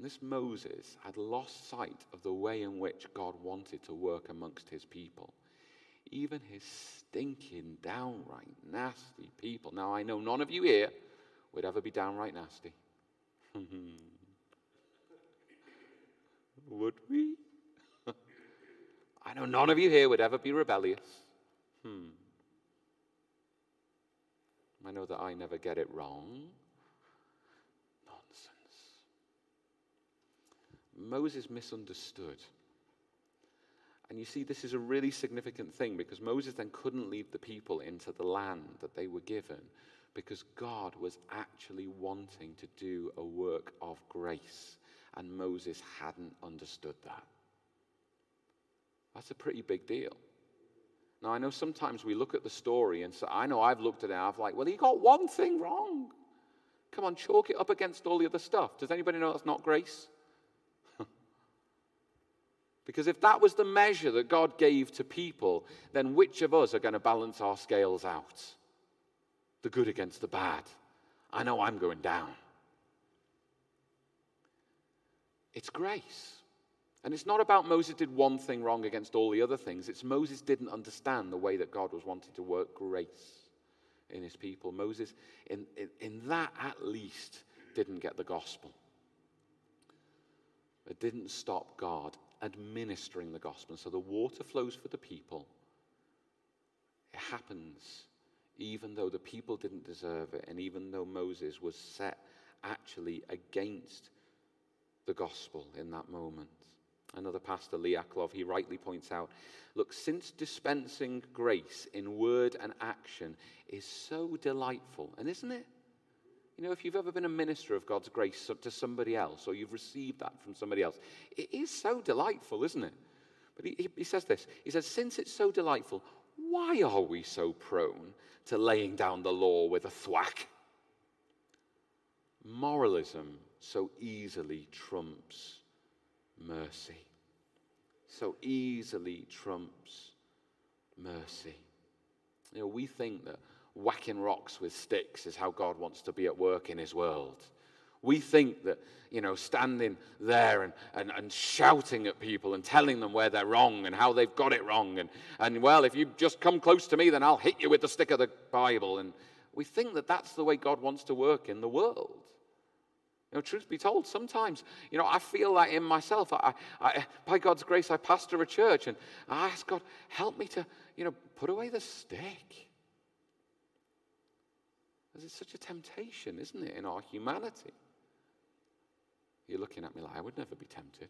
This Moses had lost sight of the way in which God wanted to work amongst his people. Even his stinking, downright nasty people. Now, I know none of you here would ever be downright nasty. Would we? I know none of you here would ever be rebellious. Hmm. I know that I never get it wrong. Moses misunderstood. And you see, this is a really significant thing, because Moses then couldn't lead the people into the land that they were given, because God was actually wanting to do a work of grace, and Moses hadn't understood that. That's a pretty big deal. Now, I know sometimes we look at the story, and so I know I've looked at it, and I've like, well, he got one thing wrong. Come on, chalk it up against all the other stuff. Does anybody know that's not grace? Because if that was the measure that God gave to people, then which of us are going to balance our scales out? The good against the bad. I know I'm going down. It's grace. And it's not about Moses did one thing wrong against all the other things. It's Moses didn't understand the way that God was wanting to work grace in his people. Moses, in, in, in that at least, didn't get the gospel. It didn't stop God administering the gospel. And so the water flows for the people. It happens even though the people didn't deserve it, and even though Moses was set actually against the gospel in that moment. Another pastor, Lee Eclov, he rightly points out, look, since dispensing grace in word and action is so delightful, and isn't it? You know, if you've ever been a minister of God's grace to somebody else, or you've received that from somebody else, it is so delightful, isn't it? But he, he says this. He says, since it's so delightful, why are we so prone to laying down the law with a thwack? Moralism so easily trumps mercy. So easily trumps mercy. You know, we think that whacking rocks with sticks is how God wants to be at work in his world. We think that, you know, standing there and, and, and shouting at people and telling them where they're wrong and how they've got it wrong and, and, well, if you just come close to me, then I'll hit you with the stick of the Bible. And we think that that's the way God wants to work in the world. You know, truth be told, sometimes, you know, I feel that in myself. I, I, by God's grace, I pastor a church, and I ask God, help me to, you know, put away the stick. Because it's such a temptation, isn't it, in our humanity? You're looking at me like, I would never be tempted.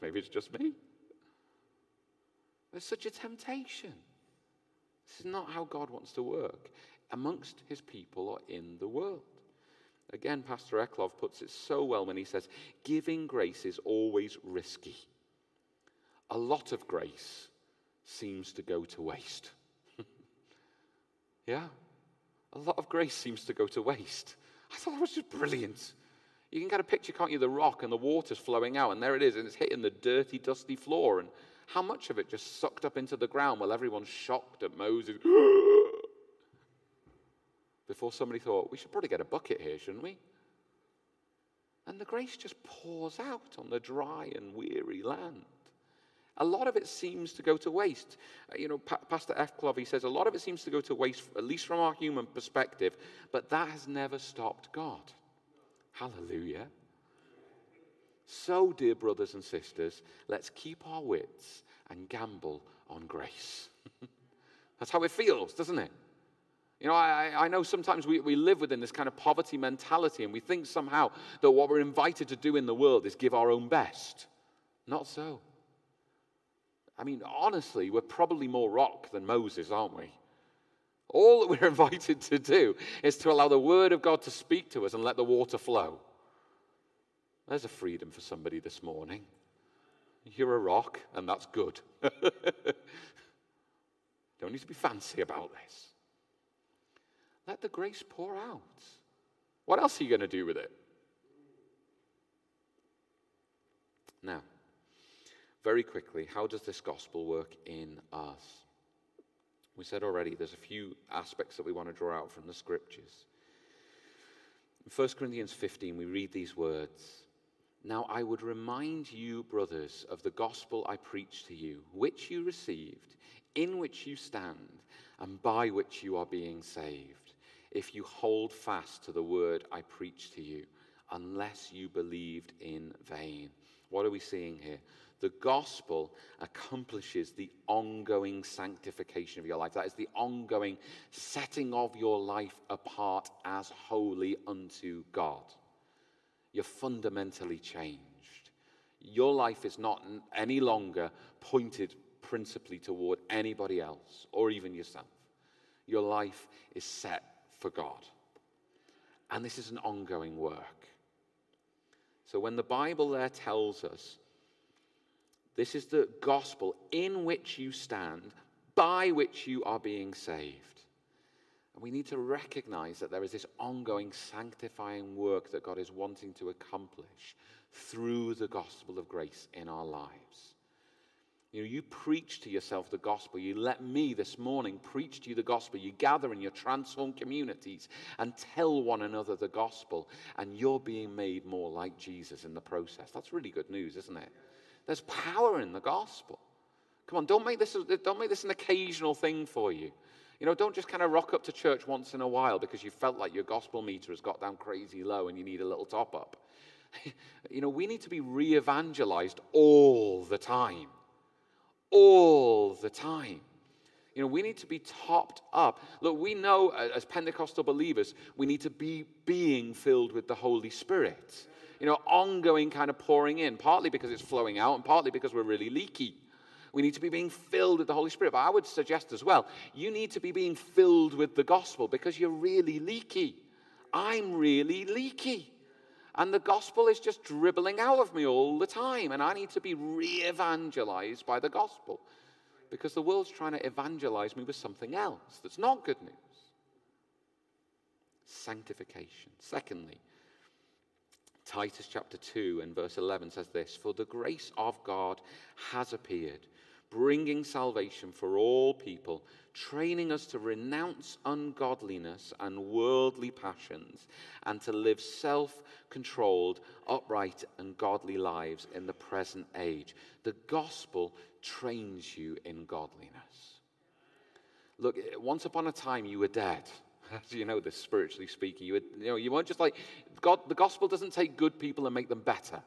Maybe it's just me. There's such a temptation. This is not how God wants to work amongst his people or in the world. Again, Pastor Eclov puts it so well when he says, giving grace is always risky. A lot of grace seems to go to waste. Yeah? A lot of grace seems to go to waste. I thought that was just brilliant. You can get a picture, can't you, the rock and the water's flowing out, and there it is, and it's hitting the dirty, dusty floor, and how much of it just sucked up into the ground while everyone's shocked at Moses. Before somebody thought, we should probably get a bucket here, shouldn't we? And the grace just pours out on the dry and weary land. A lot of it seems to go to waste. You know, pa- Pastor Eclov, he says, a lot of it seems to go to waste, at least from our human perspective, but that has never stopped God. Hallelujah. So, dear brothers and sisters, let's keep our wits and gamble on grace. That's how it feels, doesn't it? You know, I, I know sometimes we, we live within this kind of poverty mentality, and we think somehow that what we're invited to do in the world is give our own best. Not so. I mean, honestly, we're probably more rock than Moses, aren't we? All that we're invited to do is to allow the word of God to speak to us and let the water flow. There's a freedom for somebody this morning. You're a rock, and that's good. Don't need to be fancy about this. Let the grace pour out. What else are you going to do with it? Now, very quickly, how does this gospel work in us? We said already there's a few aspects that we want to draw out from the scriptures. In First Corinthians fifteen, we read these words. Now I would remind you, brothers, of the gospel I preached to you, which you received, in which you stand, and by which you are being saved, if you hold fast to the word I preached to you, unless you believed in vain. What are we seeing here? The gospel accomplishes the ongoing sanctification of your life. That is the ongoing setting of your life apart as holy unto God. You're fundamentally changed. Your life is not any longer pointed principally toward anybody else or even yourself. Your life is set for God. And this is an ongoing work. So when the Bible there tells us, this is the gospel in which you stand, by which you are being saved. And we need to recognize that there is this ongoing sanctifying work that God is wanting to accomplish through the gospel of grace in our lives. You know, you preach to yourself the gospel. You let me this morning preach to you the gospel. You gather in your transformed communities and tell one another the gospel, and you're being made more like Jesus in the process. That's really good news, isn't it? There's power in the gospel. Come on, don't make this don't make this an occasional thing for you. You know, don't just kind of rock up to church once in a while because you felt like your gospel meter has got down crazy low and you need a little top up. You know, we need to be re-evangelized all the time. All the time. You know, we need to be topped up. Look, we know as Pentecostal believers, we need to be being filled with the Holy Spirit. You know, ongoing kind of pouring in, partly because it's flowing out and partly because we're really leaky. We need to be being filled with the Holy Spirit. But I would suggest as well, you need to be being filled with the gospel because you're really leaky. I'm really leaky. And the gospel is just dribbling out of me all the time. And I need to be re-evangelized by the gospel. Because the world's trying to evangelize me with something else that's not good news. Sanctification. Secondly, Titus chapter two and verse eleven says this, for the grace of God has appeared, bringing salvation for all people, training us to renounce ungodliness and worldly passions, and to live self-controlled, upright, and godly lives in the present age. The gospel trains you in godliness. Look, once upon a time you were dead. As you know this, spiritually speaking, you, would, you know, you weren't just like, God, the gospel doesn't take good people and make them better.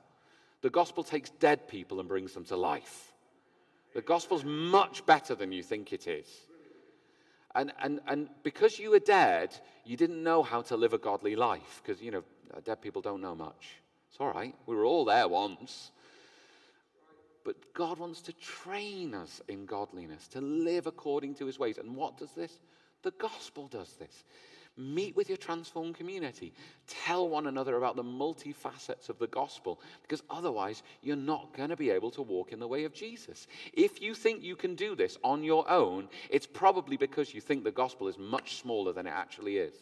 The gospel takes dead people and brings them to life. The gospel's much better than you think it is. And, and, and because you were dead, you didn't know how to live a godly life, because, you know, dead people don't know much. It's all right. We were all there once. But God wants to train us in godliness, to live according to his ways. And what does this? The gospel does this. Meet with your transformed community. Tell one another about the multifacets of the gospel, because otherwise you're not going to be able to walk in the way of Jesus. If you think you can do this on your own, it's probably because you think the gospel is much smaller than it actually is.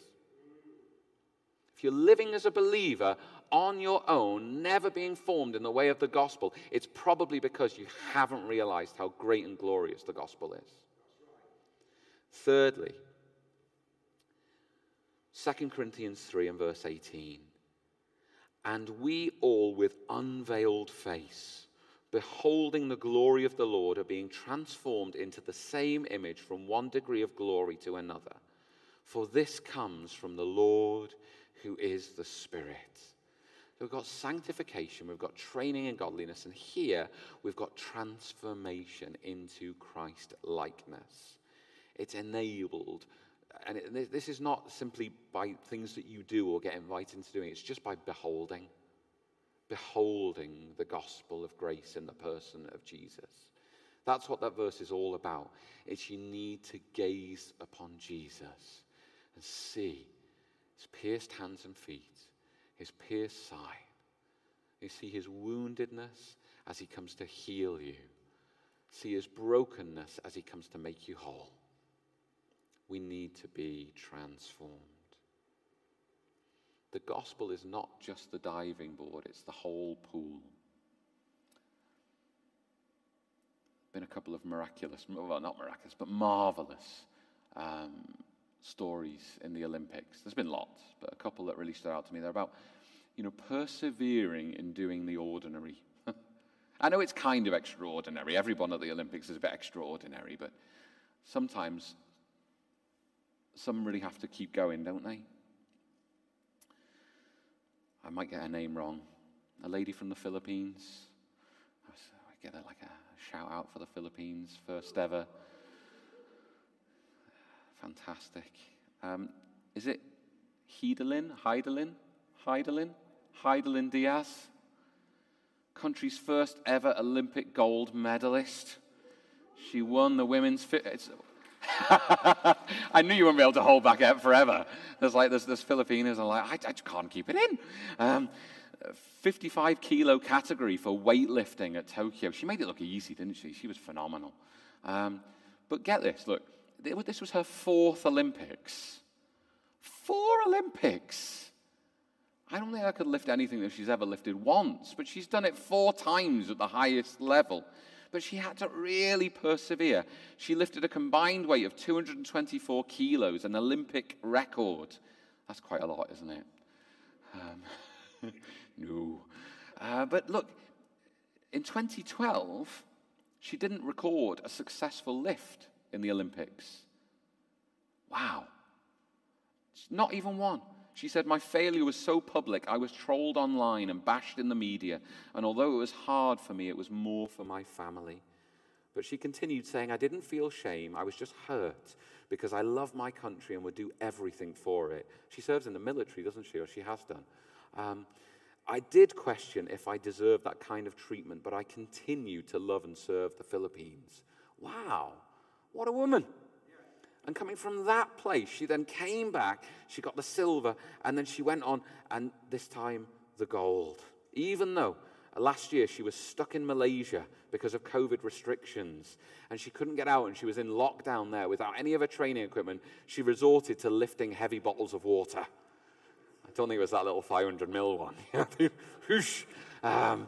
If you're living as a believer on your own, never being formed in the way of the gospel, it's probably because you haven't realized how great and glorious the gospel is. Thirdly, Second Corinthians three and verse eighteen. And we all with unveiled face, beholding the glory of the Lord, are being transformed into the same image from one degree of glory to another. For this comes from the Lord who is the Spirit. So we've got sanctification, we've got training in godliness, and here we've got transformation into Christ-likeness. It's enabled. And it, this is not simply by things that you do or get invited into doing. It's just by beholding. Beholding the gospel of grace in the person of Jesus. That's what that verse is all about. It's you need to gaze upon Jesus and see his pierced hands and feet, his pierced side. You see his woundedness as he comes to heal you. See his brokenness as he comes to make you whole. We need to be transformed. The gospel is not just the diving board, it's the whole pool. Been a couple of miraculous, well, not miraculous, but marvelous um, stories in the Olympics. There's been lots, but a couple that really stood out to me. They're about, you know, persevering in doing the ordinary. I know it's kind of extraordinary. Everyone at the Olympics is a bit extraordinary, but sometimes some really have to keep going, don't they? I might get her name wrong. A lady from the Philippines. I, was, I get a, like a shout out for the Philippines, first ever. Fantastic. Um, is it Heidelin? Heidelin? Heidelin? Heidelin Diaz? Country's first ever Olympic gold medalist. She won the women's... Fi it's, I knew you wouldn't be able to hold back out forever. There's like this, this Filipinas are like, I, I just can't keep it in. Um, fifty-five kilo category for weightlifting at Tokyo. She made it look easy, didn't she? She was phenomenal. Um, but get this, look, this was her fourth Olympics. Four Olympics. I don't think I could lift anything that she's ever lifted once, but she's done it four times at the highest level. But she had to really persevere. She lifted a combined weight of two hundred twenty-four kilos, an Olympic record. That's quite a lot, isn't it? Um, no. Uh, but look, in twenty twelve, she didn't record a successful lift in the Olympics. Wow. Not even one. She said, my failure was so public, I was trolled online and bashed in the media. And although it was hard for me, it was more for my family. But she continued saying, I didn't feel shame. I was just hurt because I love my country and would do everything for it. She serves in the military, doesn't she? Or she has done. Um, I did question if I deserved that kind of treatment, but I continued to love and serve the Philippines. Wow, what a woman. And coming from that place, she then came back, she got the silver, and then she went on, and this time, the gold. Even though last year she was stuck in Malaysia because of COVID restrictions, and she couldn't get out, and she was in lockdown there without any of her training equipment, she resorted to lifting heavy bottles of water. I don't think it was that little five hundred mil one. um,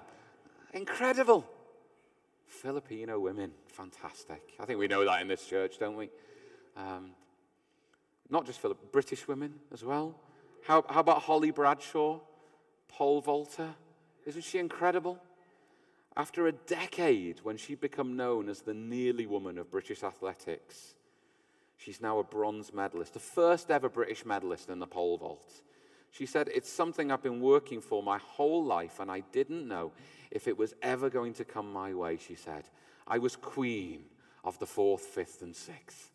incredible. Filipino women, fantastic. I think we know that in this church, don't we? Um, not just Filipino, British women as well. How, how about Holly Bradshaw, pole vaulter? Isn't she incredible? After a decade, when she'd become known as the Nearly Woman of British athletics, she's now a bronze medalist, the first ever British medalist in the pole vault. She said, it's something I've been working for my whole life, and I didn't know if it was ever going to come my way, she said. I was queen of the fourth, fifth, and sixth.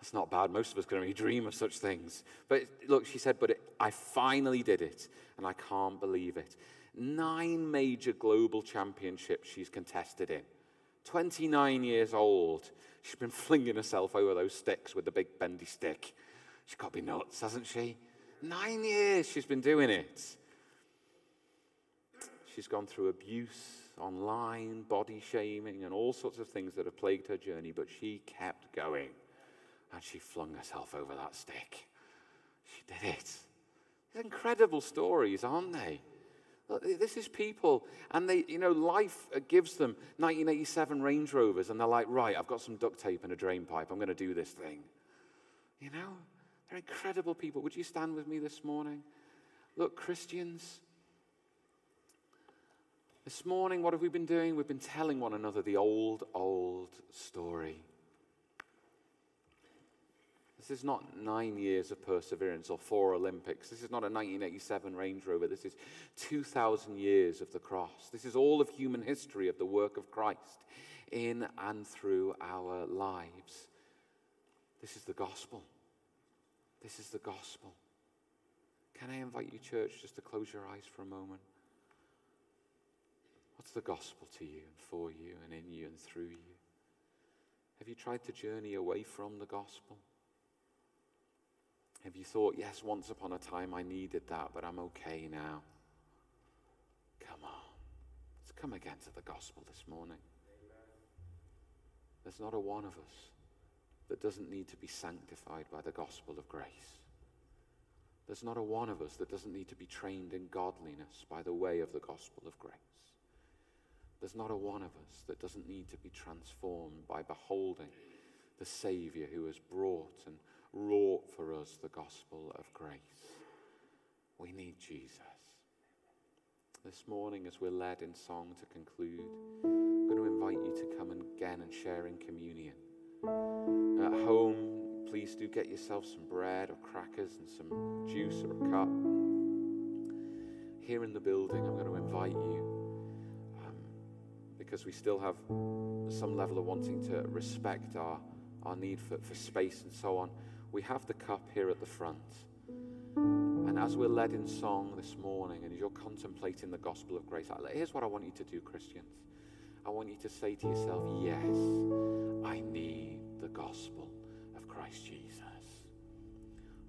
That's not bad. Most of us can only dream of such things. But look, she said, but it, I finally did it, and I can't believe it. Nine major global championships she's contested in. twenty-nine years old. She's been flinging herself over those sticks with the big bendy stick. She's got to be nuts, hasn't she? Nine years she's been doing it. She's gone through abuse online, body shaming, and all sorts of things that have plagued her journey, but she kept going, and she flung herself over that stick. She did it. These incredible stories, aren't they? This is people, and they, you know, life gives them nineteen eighty-seven Range Rovers, and they're like, right, I've got some duct tape and a drain pipe. I'm going to do this thing. You know, they're incredible people. Would you stand with me this morning? Look, Christians, this morning, what have we been doing? We've been telling one another the old, old story. This is not nine years of perseverance or four Olympics. This is not a nineteen eighty-seven Range Rover. This is two thousand years of the cross. This is all of human history of the work of Christ in and through our lives. This is the gospel. This is the gospel. Can I invite you, church, just to close your eyes for a moment? What's the gospel to you and for you and in you and through you? Have you tried to journey away from the gospel? Have you thought, yes, once upon a time I needed that, but I'm okay now? Come on. Let's come again to the gospel this morning. Amen. There's not a one of us that doesn't need to be sanctified by the gospel of grace. There's not a one of us that doesn't need to be trained in godliness by the way of the gospel of grace. There's not a one of us that doesn't need to be transformed by beholding the Savior who has brought and wrought for us the gospel of grace. We need Jesus. This morning, as we're led in song to conclude, I'm going to invite you to come again and share in communion. At home, please do get yourself some bread or crackers and some juice or a cup. Here in the building, I'm going to invite you, um, because we still have some level of wanting to respect our our need for, for space and so on. We have the cup here at the front. And as we're led in song this morning, and as you're contemplating the gospel of grace, here's what I want you to do, Christians. I want you to say to yourself, yes, I need the gospel of Christ Jesus.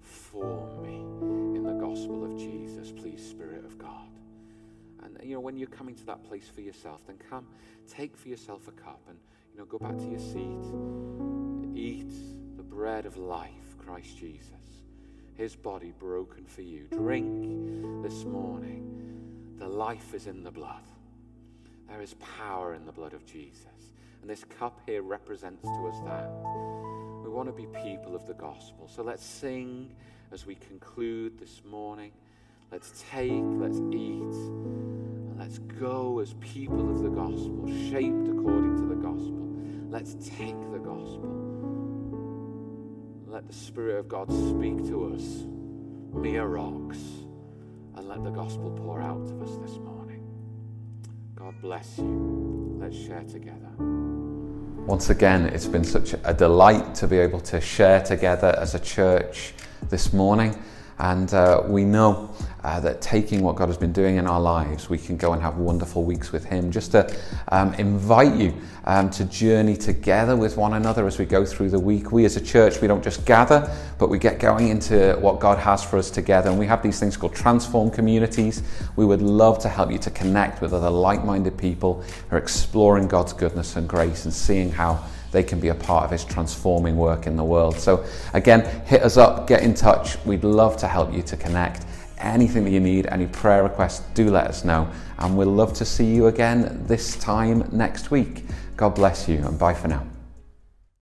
Form me in the gospel of Jesus, please, Spirit of God. And, you know, when you're coming to that place for yourself, then come, take for yourself a cup and, you know, go back to your seat. Eat the bread of life, Christ Jesus, his body broken for you. Drink this morning. The life is in the blood. There is power in the blood of Jesus. And this cup here represents to us that. We want to be people of the gospel. So let's sing as we conclude this morning. Let's take, let's eat, and let's go as people of the gospel, shaped according to the gospel. Let's take the gospel. Let the Spirit of God speak to us, mere rocks, and let the gospel pour out of us this morning. God bless you. Let's share together. Once again, it's been such a delight to be able to share together as a church this morning. And uh, we know uh, that taking what God has been doing in our lives, we can go and have wonderful weeks with him. Just to um, invite you um, to journey together with one another as we go through the week. We as a church, we don't just gather, but we get going into what God has for us together. And we have these things called transform communities. We would love to help you to connect with other like-minded people who are exploring God's goodness and grace and seeing how they can be a part of his transforming work in the world. So again, hit us up, get in touch. We'd love to help you to connect. anything that you need, any prayer requests, do let us know. And we'll love to see you again this time next week. God bless you, and bye for now.